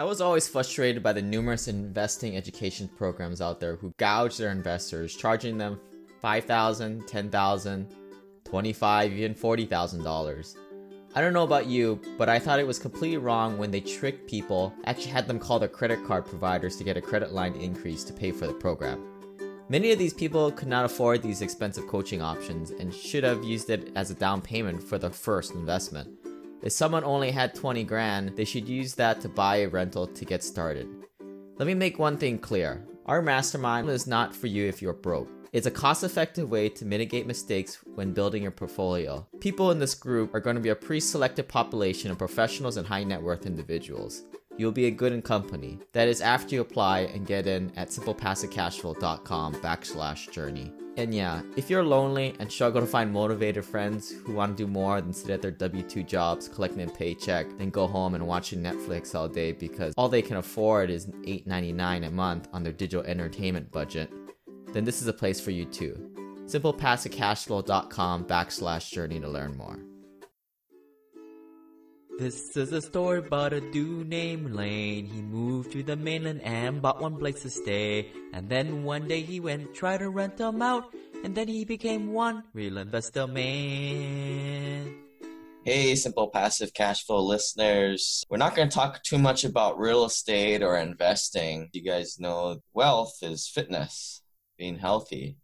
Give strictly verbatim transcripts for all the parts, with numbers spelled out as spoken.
I was always frustrated by the numerous investing education programs out there who gouge their investors, charging them five thousand dollars, ten thousand dollars, twenty-five thousand dollars, even forty thousand dollars. I don't know about you, but I thought it was completely wrong when they tricked people, actually had them call their credit card providers to get a credit line increase to pay for the program. Many of these people could not afford these expensive coaching options and should have used it as a down payment for their first investment. If someone only had twenty grand, they should use that to buy a rental to get started. Let me make one thing clear. Our mastermind is not for you if you're broke. It's a cost-effective way to mitigate mistakes when building your portfolio. People in this group are going to be a pre-selected population of professionals and high net worth individuals. You'll be a good in company. That is after you apply and get in at SimplePassiveCashflow.com backslash journey. And yeah, if you're lonely and struggle to find motivated friends who want to do more than sit at their W two jobs collecting a paycheck, then go home and watching Netflix all day because all they can afford is eight dollars and ninety-nine cents a month on their digital entertainment budget, then this is a place for you too. SimplePassiveCashflow.com backslash journey to learn more. This is a story about a dude named Lane. He moved to the mainland and bought one place to stay. And then one day he went and tried to rent them out. And then he became one real investor man. Hey, Simple Passive Cashflow listeners. We're not going to talk too much about real estate or investing. You guys know wealth is fitness, being healthy.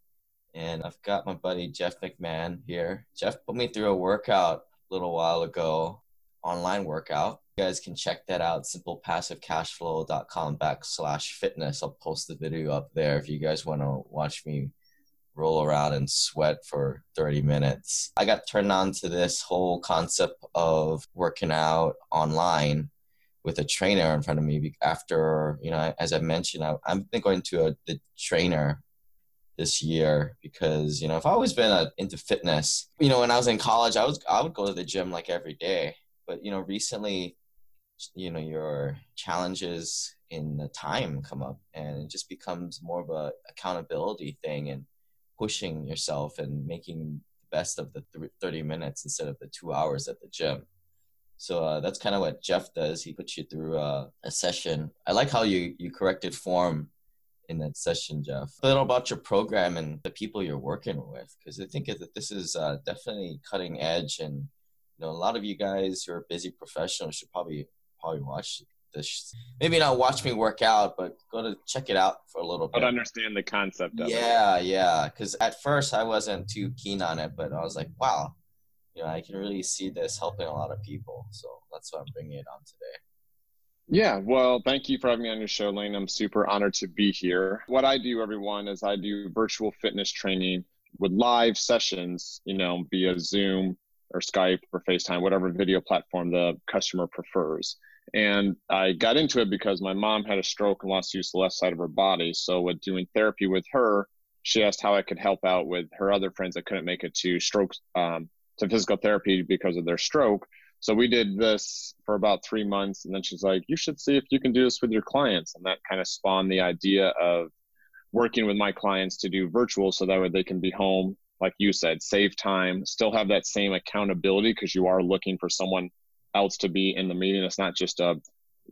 And I've got my buddy Jeff McMahon here. Jeff put me through a workout a little while ago. Online workout. You guys can check that out, SimplePassiveCashflow.com backslash fitness. I'll post the video up there if you guys want to watch me roll around and sweat for thirty minutes. I got turned on to this whole concept of working out online with a trainer in front of me after, you know, as I mentioned, I, I've been going to a, the trainer this year because, you know, I've always been a, into fitness. You know, when I was in college, I was I would go to the gym like every day. But, you know, recently, you know, your challenges in the time come up and it just becomes more of a accountability thing and pushing yourself and making the best of the thirty minutes instead of the two hours at the gym. So uh, that's kind of what Jeff does. He puts you through uh, a session. I like how you, you corrected form in that session, Jeff. A little about your program and the people you're working with, because I think that this is uh, definitely cutting edge and, you know, a lot of you guys who are busy professionals should probably probably watch this. Maybe not watch me work out, but go to check it out for a little bit. But understand the concept of yeah, it. Yeah, yeah. Because at first I wasn't too keen on it, but I was like, wow, you know, I can really see this helping a lot of people. So that's why I'm bringing it on today. Yeah, well, thank you for having me on your show, Lane. I'm super honored to be here. What I do, everyone, is I do virtual fitness training with live sessions, you know, via Zoom, or Skype or FaceTime, whatever video platform the customer prefers. And I got into it because my mom had a stroke and lost use of the left side of her body. So with doing therapy with her, she asked how I could help out with her other friends that couldn't make it to stroke, um, to physical therapy because of their stroke. So we did this for about three months. And then she's like, you should see if you can do this with your clients. And that kind of spawned the idea of working with my clients to do virtual so that way they can be home, like you said, save time, still have that same accountability because you are looking for someone else to be in the meeting. It's not just a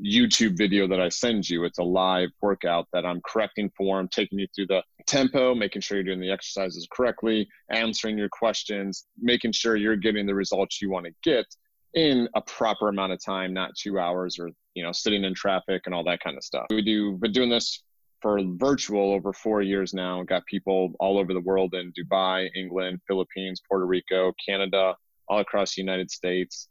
YouTube video that I send you. It's a live workout that I'm correcting form, taking you through the tempo, making sure you're doing the exercises correctly, answering your questions, making sure you're getting the results you want to get in a proper amount of time, not two hours or, you know, sitting in traffic and all that kind of stuff. We do, we've been doing this for virtual over four years now. Got people all over the world in Dubai, England, Philippines, Puerto Rico, Canada, all across the United States.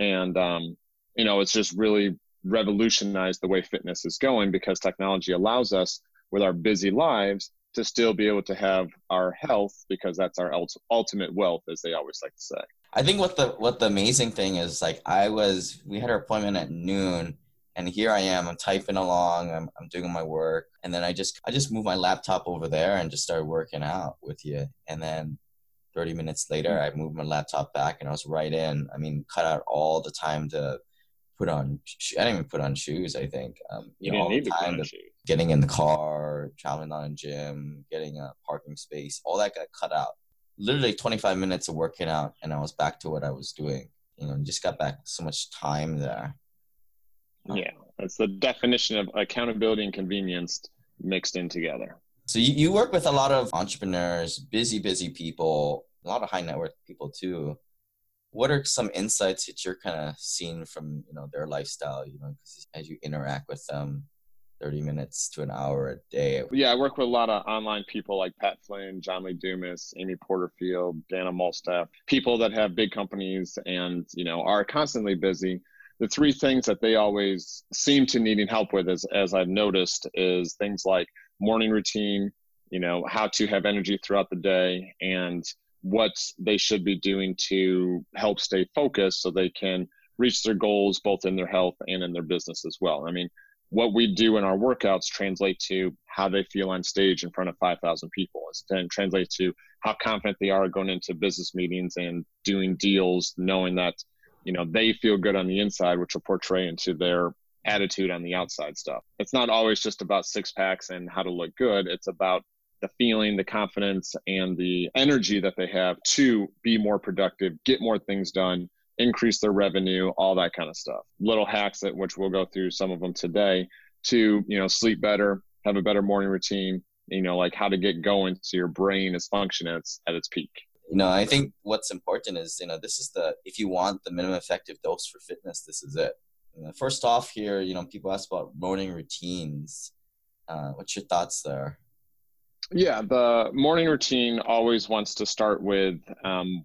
And, um, you know, it's just really revolutionized the way fitness is going because technology allows us with our busy lives to still be able to have our health because that's our ult- ultimate wealth, as they always like to say. I think what the, what the amazing thing is, like I was, we had our appointment at noon. And here I am, I'm typing along, I'm I'm doing my work. And then I just I just moved my laptop over there and just started working out with you. And then thirty minutes later, I moved my laptop back and I was right in. I mean, cut out all the time to put on, I didn't even put on shoes, I think. Um, you, you know, all the time to getting in the car, traveling on a gym, getting a parking space, all that got cut out. Literally twenty-five minutes of working out and I was back to what I was doing. You know, just got back so much time there. Yeah, It's the definition of accountability and convenience mixed in together. So you, you work with a lot of entrepreneurs, busy, busy people, a lot of high net worth people too. What are some insights that you're kind of seeing from, you know, their lifestyle, you know, because as you interact with them thirty minutes to an hour a day? Yeah, I work with a lot of online people like Pat Flynn, John Lee Dumas, Amy Porterfield, Dana Mulstaff, people that have big companies and, you know, are constantly busy. The three things that they always seem to needing help with, as, as I've noticed, is things like morning routine, you know, how to have energy throughout the day, and what they should be doing to help stay focused so they can reach their goals both in their health and in their business as well. I mean, what we do in our workouts translate to how they feel on stage in front of five thousand people. It then translates to how confident they are going into business meetings and doing deals, knowing that, you know, they feel good on the inside, which will portray into their attitude on the outside stuff. It's not always just about six packs and how to look good. It's about the feeling, the confidence, and the energy that they have to be more productive, get more things done, increase their revenue, all that kind of stuff. Little hacks that which we'll go through some of them today to, you know, sleep better, have a better morning routine, you know, like how to get going so your brain is functioning at its, at its peak. You know, I think what's important is, you know, this is the, if you want the minimum effective dose for fitness, this is it. You know, first off here, you know, people ask about morning routines. Uh, what's your thoughts there? Yeah, the morning routine always wants to start with um,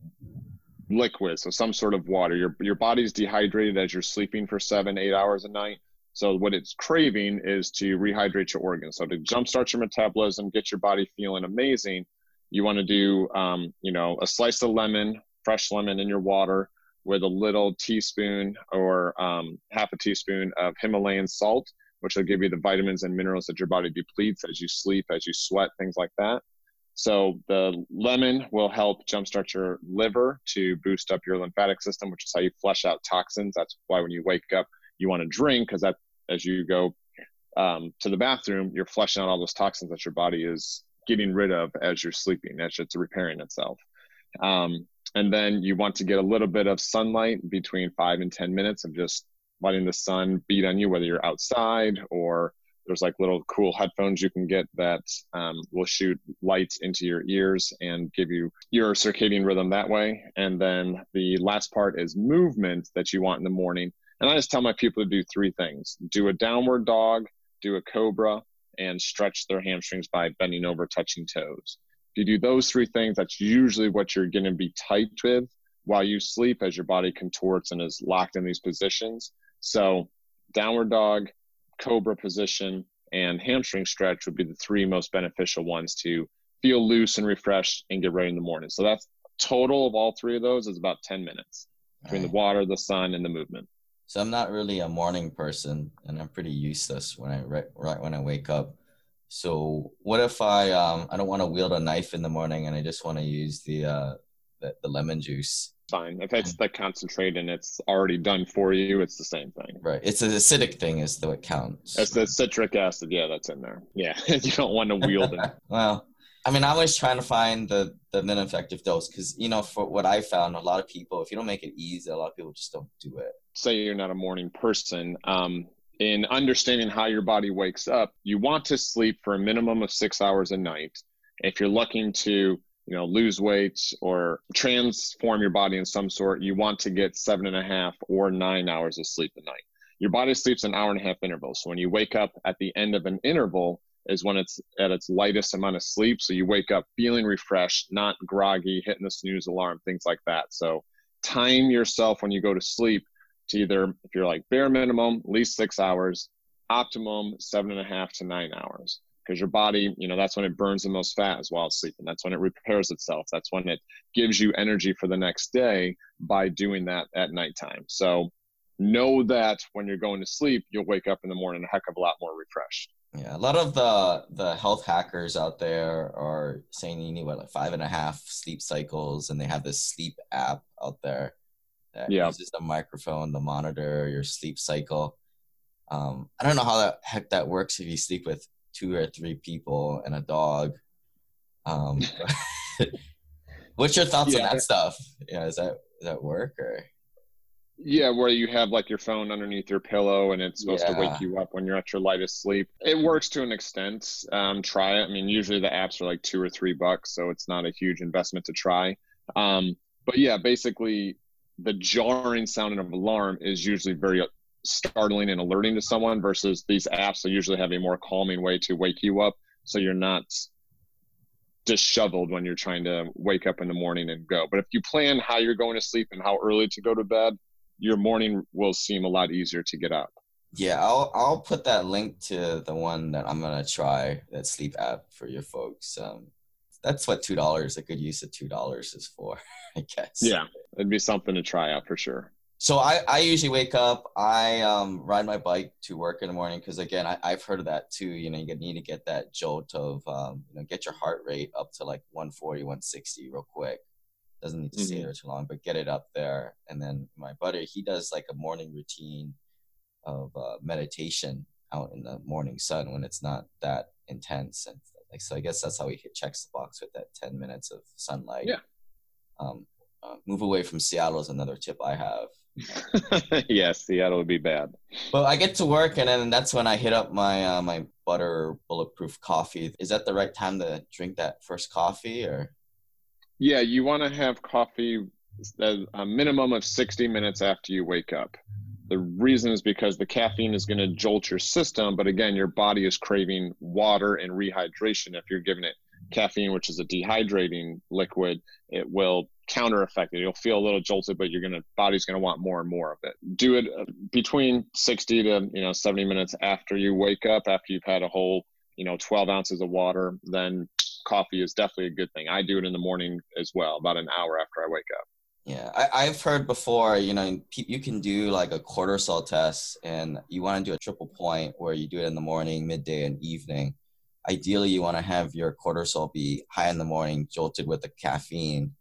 liquid, so some sort of water. Your your body's dehydrated as you're sleeping for seven, eight hours a night. So what it's craving is to rehydrate your organs. So to jumpstart your metabolism, get your body feeling amazing, you want to do, um, you know, a slice of lemon, fresh lemon in your water with a little teaspoon or um, half a teaspoon of Himalayan salt, which will give you the vitamins and minerals that your body depletes as you sleep, as you sweat, things like that. So the lemon will help jumpstart your liver to boost up your lymphatic system, which is how you flush out toxins. That's why when you wake up, you want to drink, because that, as you go um, to the bathroom, you're flushing out all those toxins that your body is getting rid of as you're sleeping, as it's repairing itself. Um, and then you want to get a little bit of sunlight between five and ten minutes of just letting the sun beat on you, whether you're outside or there's like little cool headphones you can get that um, will shoot light into your ears and give you your circadian rhythm that way. And then the last part is movement that you want in the morning. And I just tell my people to do three things. Do a downward dog, do a cobra, and stretch their hamstrings by bending over, touching toes. If you do those three things, that's usually what you're going to be tight with while you sleep as your body contorts and is locked in these positions. So downward dog, cobra position, and hamstring stretch would be the three most beneficial ones to feel loose and refreshed and get ready in the morning. So that's total of all three of those is about ten minutes between the water, the sun, and the movement. So I'm not really a morning person, and I'm pretty useless when I right, right when I wake up. So what if I um I don't want to wield a knife in the morning and I just want to use the uh the, the lemon juice? Fine. If it's the concentrate and it's already done for you, it's the same thing. Right. It's an acidic thing is what counts. It's the citric acid. Yeah, that's in there. Yeah. You don't want to wield it. Well, I mean, I'm always trying to find the, the minimum effective dose because, you know, for what I found, a lot of people, if you don't make it easy, a lot of people just don't do it. Say you're not a morning person. Um, in understanding how your body wakes up, you want to sleep for a minimum of six hours a night. If you're looking to you know, lose weight or transform your body in some sort, you want to get seven and a half or nine hours of sleep a night. Your body sleeps an hour and a half interval. So when you wake up at the end of an interval is when it's at its lightest amount of sleep. So you wake up feeling refreshed, not groggy, hitting the snooze alarm, things like that. So time yourself when you go to sleep to either, if you're like bare minimum, at least six hours, optimum seven and a half to nine hours. Because your body, you know, that's when it burns the most fat is while it's sleeping. That's when it repairs itself. That's when it gives you energy for the next day by doing that at nighttime. So know that when you're going to sleep, you'll wake up in the morning a heck of a lot more refreshed. Yeah, a lot of the the health hackers out there are saying you need, what, like five and a half sleep cycles, and they have this sleep app out there that yeah. uses the microphone to monitor your sleep cycle. Um, I don't know how the heck that works if you sleep with two or three people and a dog. Um, what's your thoughts yeah. on that stuff? Yeah, is that, does that work or? Yeah, where you have like your phone underneath your pillow and it's supposed yeah. to wake you up when you're at your lightest sleep. It works to an extent. Um, try it. I mean, usually the apps are like two or three bucks, so it's not a huge investment to try. Um, but yeah, basically the jarring sound of an alarm is usually very startling and alerting to someone, versus these apps that usually have a more calming way to wake you up, so you're not disheveled when you're trying to wake up in the morning and go. But if you plan how you're going to sleep and how early to go to bed, your morning will seem a lot easier to get up. Yeah, I'll I'll put that link to the one that I'm going to try, that sleep app for your folks. Um, that's what two dollars, a good use of two dollars is for, I guess. Yeah, it'd be something to try out for sure. So I, I usually wake up, I um, ride my bike to work in the morning, because again, I, I've heard of that too. You know, you need to get that jolt of, um, you know, get your heart rate up to like one forty, one sixty real quick. Doesn't need to stay there too long, but get it up there. And then my buddy, he does like a morning routine of uh, meditation out in the morning sun when it's not that intense. And like, so I guess that's how he checks the box with that ten minutes of sunlight. Yeah. Um, Uh, move away from Seattle is another tip I have. Yeah, Seattle would be bad. Well, I get to work, and then that's when I hit up my uh, my butter bulletproof coffee. Is that the right time to drink that first coffee? Or yeah, you want to have coffee a minimum of sixty minutes after you wake up. The reason is because the caffeine is going to jolt your system, but again, your body is craving water and rehydration. If you're giving it caffeine, which is a dehydrating liquid, it will counter effect. You'll feel a little jolted, but you're gonna body's gonna want more and more of it. Do it between sixty to you know seventy minutes after you wake up, after you've had a whole you know twelve ounces of water. Then coffee is definitely a good thing. I do it in the morning as well, about an hour after I wake up. Yeah, I, I've heard before, you know, you can do like a cortisol test, and you want to do a triple point where you do it in the morning, midday, and evening. Ideally, you want to have your cortisol be high in the morning, jolted with the caffeine,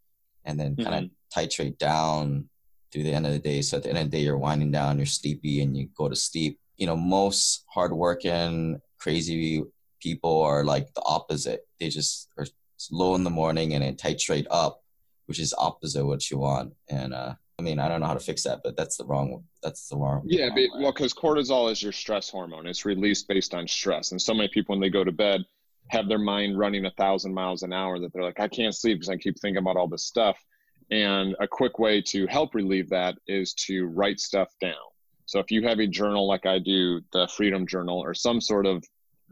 and then kind of mm-hmm. titrate down through the end of the day. So at the end of the day, you're winding down, you're sleepy, and you go to sleep. You know, most hardworking, crazy people are like the opposite. They just are low in the morning and then titrate up, which is opposite of what you want. And uh, I mean, I don't know how to fix that, but that's the wrong, that's the wrong. Yeah, wrong but, well, because cortisol is your stress hormone. It's released based on stress. And so many people, when they go to bed, have their mind running a thousand miles an hour, that they're like, I can't sleep because I keep thinking about all this stuff. And a quick way to help relieve that is to write stuff down. So if you have a journal like I do, the Freedom Journal, or some sort of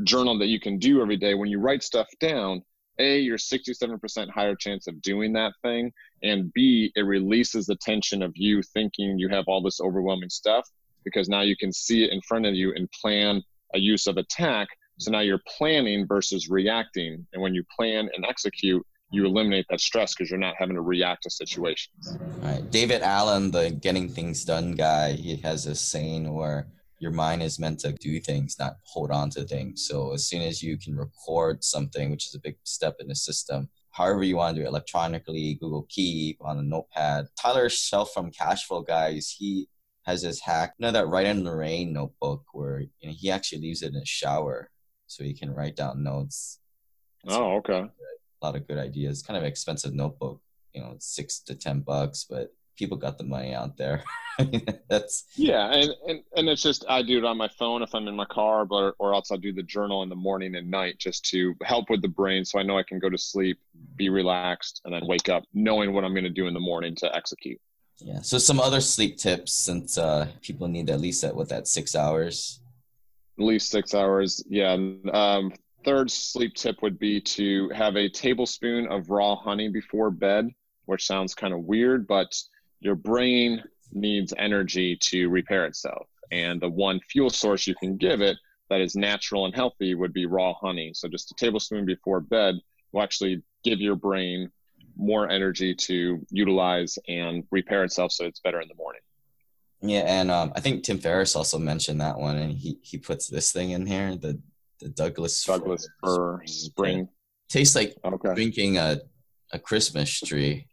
journal that you can do every day, when you write stuff down, A, you're sixty-seven percent higher chance of doing that thing. And B, it releases the tension of you thinking you have all this overwhelming stuff, because now you can see it in front of you and plan a use of attack. So now you're planning versus reacting. And when you plan and execute, you eliminate that stress because you're not having to react to situations. All right. David Allen, the getting things done guy, he has a saying where your mind is meant to do things, not hold on to things. So as soon as you can record something, which is a big step in the system, however you want to do it, electronically, Google Keep, on a notepad. Tyler Shelf from Cashflow Guys, he has this hack, you know, that Write in the Rain notebook where you know, he actually leaves it in the shower, so you can write down notes. It's oh, okay. A lot of good ideas. Kind of an expensive notebook, you know, six to ten bucks, but people got the money out there. That's yeah, and, and and it's just I do it on my phone if I'm in my car, but or else I do the journal in the morning and night just to help with the brain, so I know I can go to sleep, be relaxed, and then wake up knowing what I'm going to do in the morning to execute. Yeah. So some other sleep tips, since uh, people need at least that what that six hours. At least six hours. Yeah. Um, third sleep tip would be to have a tablespoon of raw honey before bed, which sounds kind of weird, but your brain needs energy to repair itself. And the one fuel source you can give it that is natural and healthy would be raw honey. So just a tablespoon before bed will actually give your brain more energy to utilize and repair itself, so it's better in the morning. Yeah, and um, I think Tim Ferriss also mentioned that one, and he, he puts this thing in here, the the Douglas Douglas fir spring. Tastes like okay. drinking a a Christmas tree.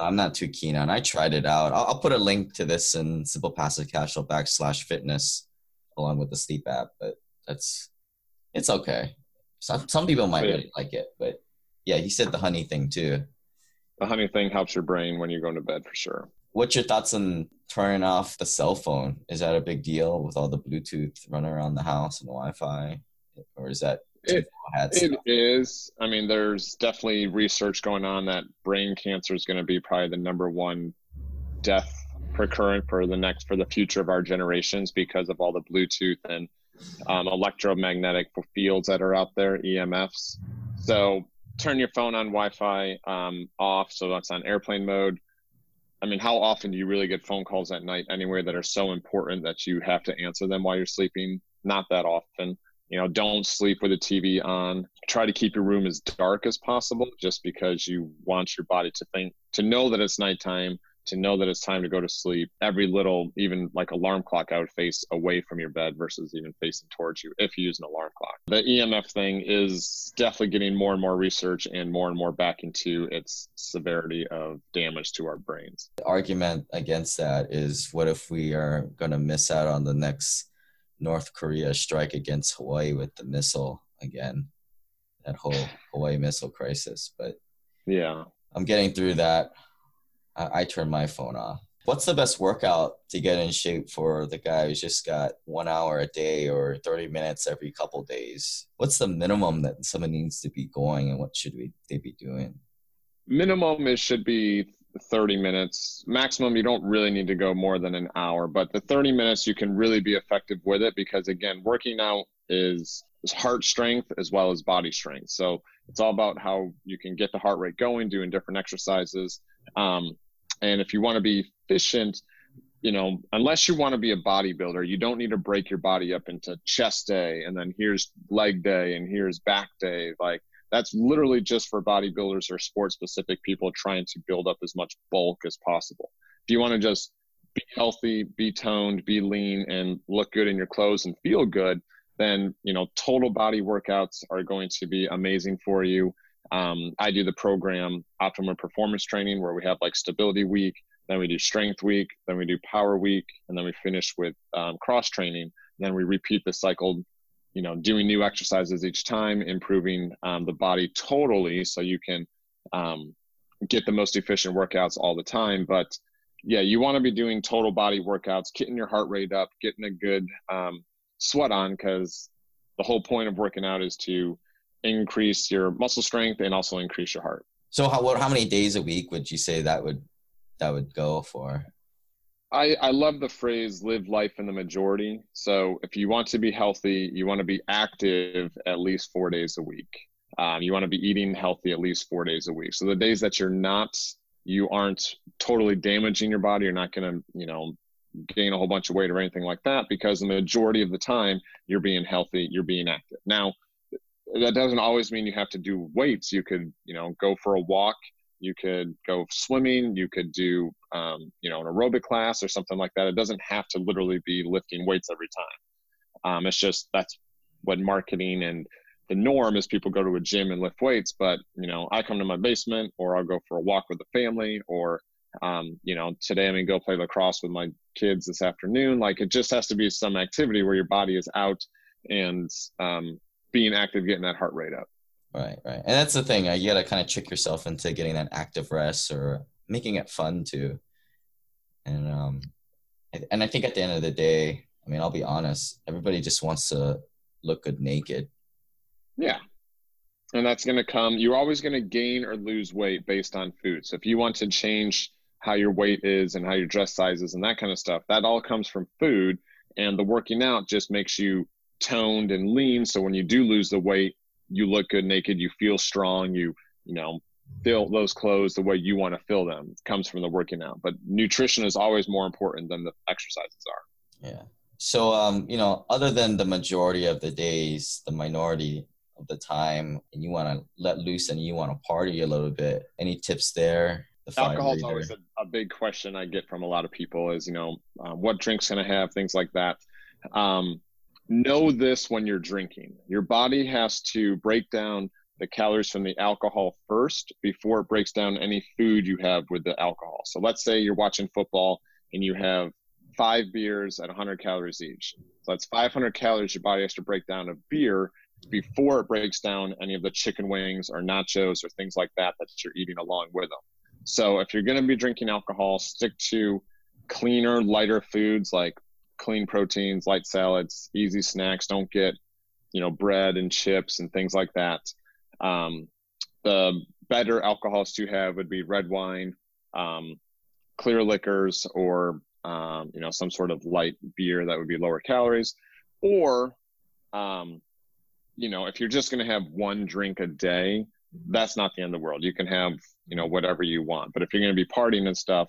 I'm not too keen on. I tried it out. I'll, I'll put a link to this in SimplePassiveCashflow backslash fitness along with the sleep app, but that's it's okay. Some some people might yeah. really like it, but yeah, he said the honey thing too. The honey thing helps your brain when you're going to bed for sure. What's your thoughts on turning off the cell phone? Is that a big deal with all the Bluetooth running around the house and the Wi-Fi? Or is that... It, it is. I mean, there's definitely research going on that brain cancer is going to be probably the number one death recurrent for the next, for the future of our generations because of all the Bluetooth and um, electromagnetic fields that are out there, E M Fs. So turn your phone on Wi-Fi um, off. So that's on airplane mode. I mean, how often do you really get phone calls at night anywhere that are so important that you have to answer them while you're sleeping? Not that often. You know, don't sleep with the T V on. Try to keep your room as dark as possible just because you want your body to think, to know that it's nighttime, to know that it's time to go to sleep. Every little, even like alarm clock, I would face away from your bed versus even facing towards you if you use an alarm clock. The E M F thing is definitely getting more and more research and more and more back into its severity of damage to our brains. The argument against that is, what if we are going to miss out on the next North Korea strike against Hawaii with the missile again, that whole Hawaii missile crisis? But yeah, I'm getting through that. I, I turn my phone off. What's the best workout to get in shape for the guy who's just got one hour a day or thirty minutes every couple days? What's the minimum that someone needs to be going, and what should we, they be doing? Minimum, it should be thirty minutes. Maximum, you don't really need to go more than an hour, but the thirty minutes you can really be effective with it, because again, working out is, is heart strength as well as body strength. So it's all about how you can get the heart rate going, doing different exercises. Um, and if you want to be efficient, you know, unless you want to be a bodybuilder, you don't need to break your body up into chest day and then here's leg day and here's back day. Like, that's literally just for bodybuilders or sport-specific people trying to build up as much bulk as possible. If you want to just be healthy, be toned, be lean, and look good in your clothes and feel good, then, you know, total body workouts are going to be amazing for you. Um, I do the program Optimum Performance Training, where we have like stability week, then we do strength week, then we do power week, and then we finish with um, cross training. Then we repeat the cycle, you know, doing new exercises each time, improving um, the body totally so you can um, get the most efficient workouts all the time. But yeah, you want to be doing total body workouts, getting your heart rate up, getting a good um, sweat on, because the whole point of working out is to increase your muscle strength and also increase your heart. So how, what, how many days a week would you say that would, that would go for? I, I love the phrase, live life in the majority. So if you want to be healthy, you want to be active at least four days a week. Um, you want to be eating healthy at least four days a week. So the days that you're not, you aren't totally damaging your body, you're not going to, you know, gain a whole bunch of weight or anything like that, because the majority of the time you're being healthy, you're being active. Now, that doesn't always mean you have to do weights. You could, you know, go for a walk. You could go swimming, you could do, um, you know, an aerobic class or something like that. It doesn't have to literally be lifting weights every time. Um, it's just, that's what marketing and the norm is. People go to a gym and lift weights, but, you know, I come to my basement, or I'll go for a walk with the family, or, um, you know, today I'm going to go play lacrosse with my kids this afternoon. Like, it just has to be some activity where your body is out and um, being active, getting that heart rate up. Right, right. And that's the thing. You got to kind of trick yourself into getting that active rest or making it fun too. And um, and I think at the end of the day, I mean, I'll be honest, everybody just wants to look good naked. Yeah. And that's going to come, you're always going to gain or lose weight based on food. So if you want to change how your weight is and how your dress size is and that kind of stuff, that all comes from food. And the working out just makes you toned and lean. So when you do lose the weight, you look good naked, you feel strong, you, you know, fill those clothes the way you want to fill them. It comes from the working out, but nutrition is always more important than the exercises are. Yeah. So, um, you know, other than the majority of the days, the minority of the time, and you want to let loose and you want to party a little bit, any tips there? The alcohol is always a, a big question I get from a lot of people is, you know, uh, what drinks can I have? Things like that. Um, Know this when you're drinking. Your body has to break down the calories from the alcohol first before it breaks down any food you have with the alcohol. So let's say you're watching football and you have five beers at one hundred calories each. So that's five hundred calories your body has to break down of beer before it breaks down any of the chicken wings or nachos or things like that that you're eating along with them. So if you're going to be drinking alcohol, stick to cleaner, lighter foods like clean proteins, light salads, easy snacks. Don't get, you know, bread and chips and things like that. Um, the better alcohols to have would be red wine, um, clear liquors, or, um, you know, some sort of light beer that would be lower calories. Or, um, you know, if you're just going to have one drink a day, that's not the end of the world. You can have, you know, whatever you want. But if you're going to be partying and stuff,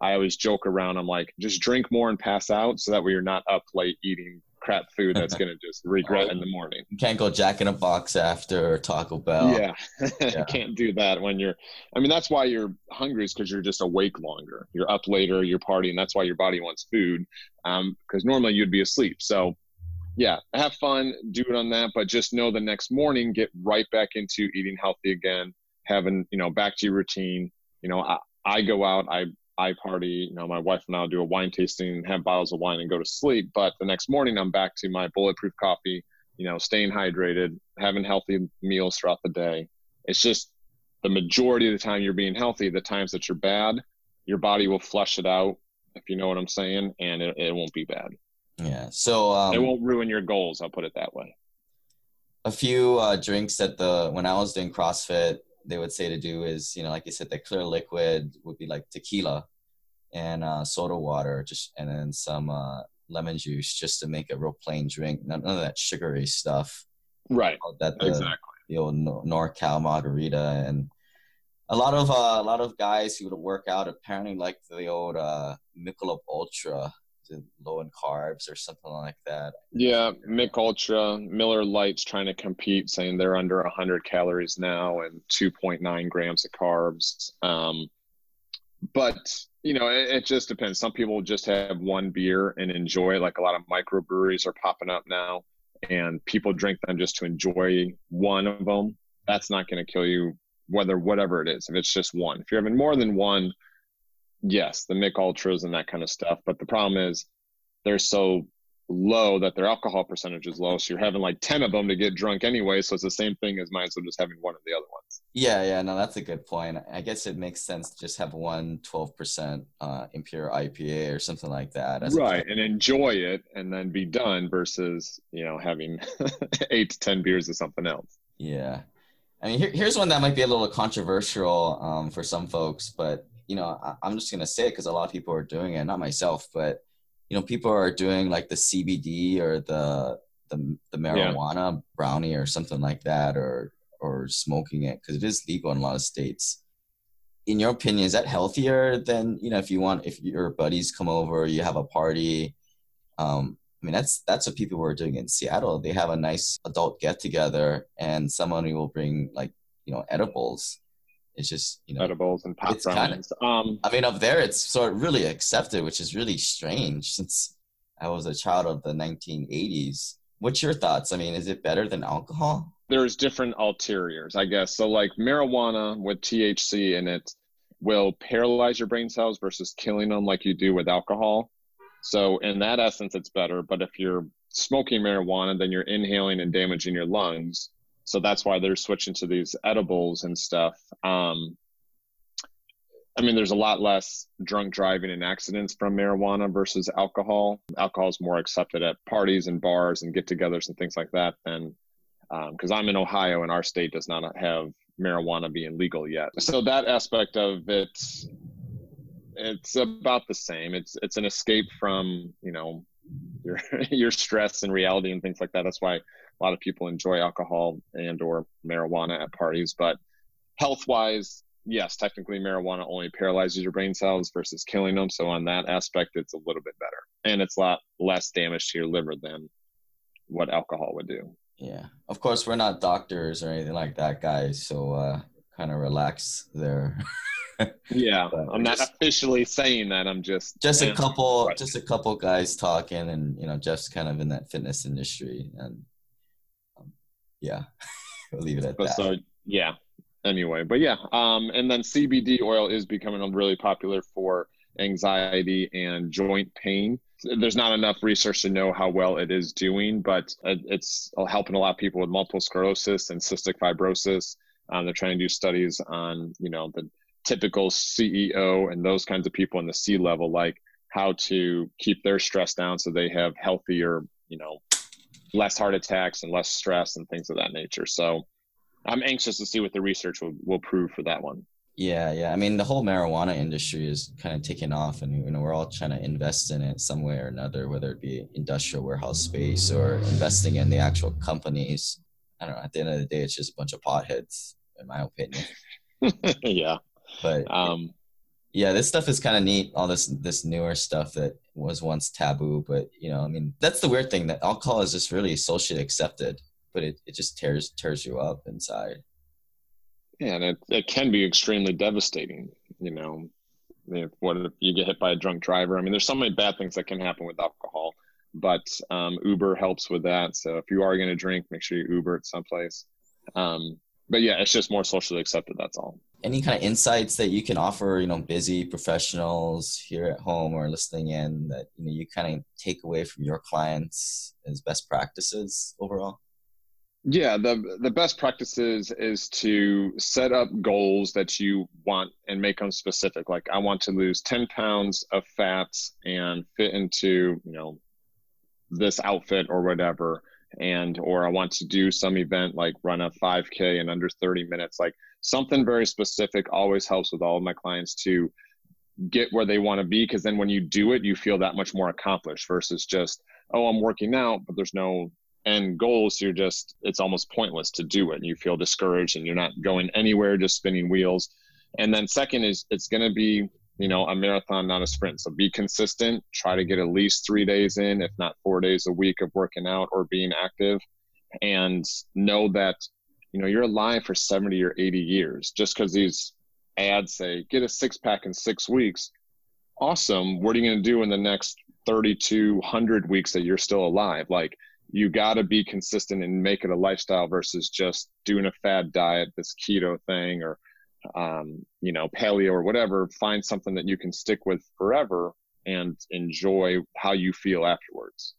I always joke around. I'm like, just drink more and pass out so that way you're not up late eating crap food that's going to just regret in the morning. You can't go Jack in a Box after or Taco Bell. Yeah. yeah. Can't do that when you're, I mean, that's why you're hungry, is because you're just awake longer. You're up later, you're partying. That's why your body wants food, um, because normally you'd be asleep. So yeah, have fun, do it on that, but just know the next morning, get right back into eating healthy again, having, you know, back to your routine. You know, I, I go out, I, I party, you know, my wife and I'll do a wine tasting and have bottles of wine and go to sleep. But the next morning I'm back to my bulletproof coffee, you know, staying hydrated, having healthy meals throughout the day. It's just the majority of the time you're being healthy. The times that you're bad, your body will flush it out, if you know what I'm saying, and it, it won't be bad. Yeah. So um, it won't ruin your goals. I'll put it that way. A few uh, drinks that the, when I was doing CrossFit, they would say to do is, you know, like you said, the clear liquid would be like tequila and uh, soda water, just, and then some uh, lemon juice, just to make a real plain drink. None, none of that sugary stuff. Right. That the, exactly. The old NorCal margarita. And a lot of, uh, a lot of guys who would work out apparently like the old uh, Michelob Ultra, low in carbs or something like that. Yeah, Michelob Ultra, Miller Lite's trying to compete, saying they're under one hundred calories now and two point nine grams of carbs. Um, but, you know, it, it just depends. Some people just have one beer and enjoy, like a lot of microbreweries are popping up now, and people drink them just to enjoy one of them. That's not going to kill you, whether whatever it is, if it's just one. If you're having more than one, yes, the Michelob Ultras and that kind of stuff. But the problem is they're so low that their alcohol percentage is low. So you're having like ten of them to get drunk anyway. So it's the same thing as mine. So just having one of the other ones. Yeah, yeah. No, that's a good point. I guess it makes sense to just have one twelve percent uh, Imperial I P A or something like that. As right. And enjoy it and then be done versus, you know, having eight to ten beers of something else. Yeah. I mean, here, here's one that might be a little controversial um, for some folks, but you know, I, I'm just going to say it because a lot of people are doing it, not myself, but, you know, people are doing like the C B D or the the, the marijuana yeah. brownie or something like that, or, or smoking it because it is legal in a lot of states. In your opinion, is that healthier than, you know, if you want, if your buddies come over, you have a party? Um, I mean, that's, that's what people were doing in Seattle. They have a nice adult get together and someone will bring like, you know, edibles. It's just, you know, edibles and pop brownies. Um, I mean, up there, it's sort of really accepted, which is really strange since I was a child of the nineteen eighties. What's your thoughts? I mean, is it better than alcohol? There's different ulteriors, I guess. So like marijuana with T H C in it will paralyze your brain cells versus killing them like you do with alcohol. So in that essence, it's better. But if you're smoking marijuana, then you're inhaling and damaging your lungs. So that's why they're switching to these edibles and stuff. Um, I mean, there's a lot less drunk driving and accidents from marijuana versus alcohol. Alcohol is more accepted at parties and bars and get-togethers and things like that. And because um, I'm in Ohio and our state does not have marijuana being legal yet. So that aspect of it, it's about the same. It's it's an escape from, you know, your your stress and reality and things like that. That's why a lot of people enjoy alcohol and or marijuana at parties. But health-wise, yes, technically marijuana only paralyzes your brain cells versus killing them. So on that aspect, it's a little bit better. And it's a lot less damage to your liver than what alcohol would do. Yeah. Of course, we're not doctors or anything like that, guys. So uh, kind of relax there. Yeah. I'm not just officially saying that. I'm just just a couple right. just a couple guys talking, and you know, Jeff's kind of in that fitness industry, and um, yeah, we'll leave it at but that. So yeah. Anyway, but yeah, um, and then C B D oil is becoming really popular for anxiety and joint pain. There's not enough research to know how well it is doing, but it's helping a lot of people with multiple sclerosis and cystic fibrosis. Um, they're trying to do studies on, you know, the typical C E O and those kinds of people in the C level, like how to keep their stress down so they have healthier, you know, less heart attacks and less stress and things of that nature. So I'm anxious to see what the research will, will prove for that one. Yeah. Yeah. I mean, the whole marijuana industry is kind of taking off, and you know, we're all trying to invest in it some way or another, whether it be industrial warehouse space or investing in the actual companies. I don't know. At the end of the day, it's just a bunch of potheads, in my opinion. Yeah. But um, yeah, this stuff is kind of neat. All this, this newer stuff that was once taboo, but you know, I mean, that's the weird thing, that alcohol is just really socially accepted, but it, it just tears, tears you up inside. Yeah, and it, it can be extremely devastating, you know. If, what if you get hit by a drunk driver? I mean, there's so many bad things that can happen with alcohol, but um, Uber helps with that. So if you are going to drink, make sure you Uber it someplace. Um, but yeah, it's just more socially accepted, that's all. Any kind of insights that you can offer, you know, busy professionals here at home or listening in, that you know, you kind of take away from your clients as best practices overall? Yeah, the the best practices is to set up goals that you want and make them specific. Like, I want to lose ten pounds of fats and fit into, you know, this outfit or whatever. And, or I want to do some event, like run a five K in under thirty minutes, like something very specific always helps with all of my clients to get where they want to be. Cause then when you do it, you feel that much more accomplished versus just, oh, I'm working out, but there's no end goals. You're just, it's almost pointless to do it. And you feel discouraged and you're not going anywhere, just spinning wheels. And then second is, it's going to be, you know, a marathon, not a sprint. So be consistent, try to get at least three days in, if not four days a week of working out or being active, and know that, you know, you're alive for seventy or eighty years. Just because these ads say, get a six pack in six weeks. Awesome. What are you going to do in the next thirty-two hundred weeks that you're still alive? Like, you got to be consistent and make it a lifestyle versus just doing a fad diet, this keto thing, or um, you know, paleo or whatever. Find something that you can stick with forever and enjoy how you feel afterwards.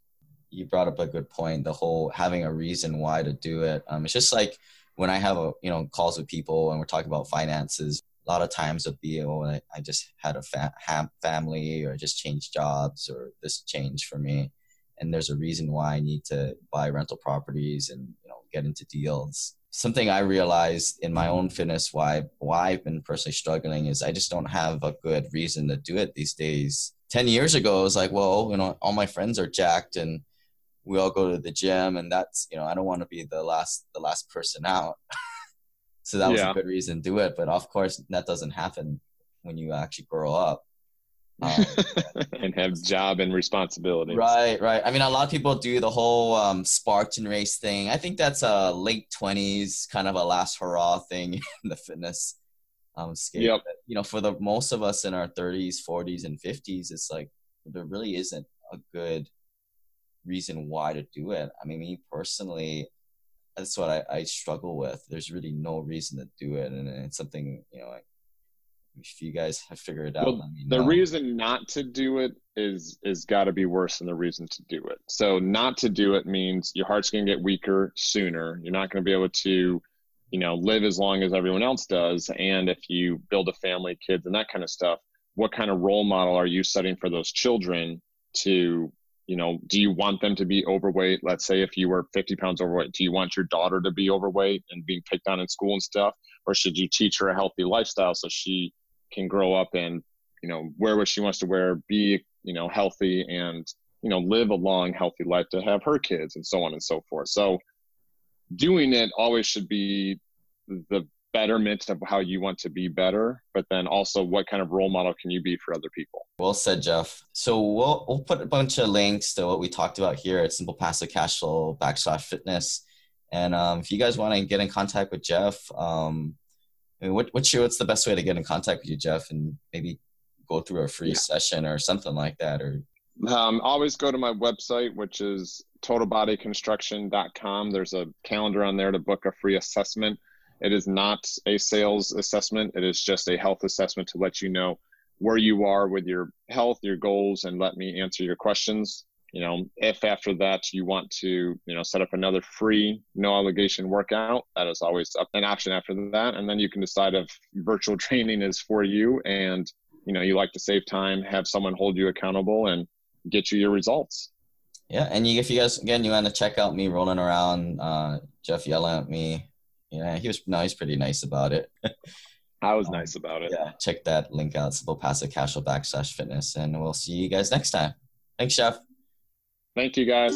You brought up a good point. The whole having a reason why to do it. Um, it's just like when I have a, you know, calls with people and we're talking about finances, a lot of times it'll be, oh, I, I just had a fa- ha- family, or I just changed jobs, or this changed for me. And there's a reason why I need to buy rental properties and, you know, get into deals. Something I realized in my own fitness, why why I've been personally struggling, is I just don't have a good reason to do it these days. Ten years ago, it was like, well, you know, all my friends are jacked and we all go to the gym, and that's, you know, I don't want to be the last the last person out. So that was yeah. a good reason to do it. But of course, that doesn't happen when you actually grow up. Um, and have job and responsibility. Right, right. I mean, a lot of people do the whole um, Spartan race thing. I think that's a late twenties kind of a last hurrah thing in the fitness um, scale. Yep. But, you know, for the most of us in our thirties, forties, and fifties, it's like there really isn't a good reason why to do it. I mean, me personally, that's what I, I struggle with. There's really no reason to do it, and it's something, you know, like, if you guys have figured it out. Well, let me know. The reason not to do it is is got to be worse than the reason to do it. So not to do it means your heart's going to get weaker sooner. You're not going to be able to, you know, live as long as everyone else does. And if you build a family, kids, and that kind of stuff, what kind of role model are you setting for those children to, you know, do you want them to be overweight? Let's say if you were fifty pounds overweight, do you want your daughter to be overweight and being picked on in school and stuff? Or should you teach her a healthy lifestyle so she can grow up and, you know, wear what she wants to wear, be, you know, healthy and, you know, live a long, healthy life to have her kids and so on and so forth. So doing it always should be the betterment of how you want to be better, but then also what kind of role model can you be for other people? Well said, Jeff. So we'll, we'll put a bunch of links to what we talked about here at Simple Passive Cashflow backslash fitness. And um, if you guys want to get in contact with Jeff, um, I mean, what, what's your, what's the best way to get in contact with you, Jeff, and maybe go through a free yeah. session or something like that? Or um, always go to my website, which is total body construction dot com. There's a calendar on there to book a free assessment. It is not a sales assessment. It is just a health assessment to let you know where you are with your health, your goals, and let me answer your questions. You know, if after that you want to, you know, set up another free, no obligation workout, that is always an option after that. And then you can decide if virtual training is for you and, you know, you like to save time, have someone hold you accountable and get you your results. Yeah. And you, if you guys, again, you want to check out me rolling around, uh, Jeff yelling at me. Yeah, he was, no, he's pretty nice about it. I was um, nice about it. Yeah. Check that link out, SimplePassivecashflow backslash fitness. And we'll see you guys next time. Thanks, Jeff. Thank you, guys.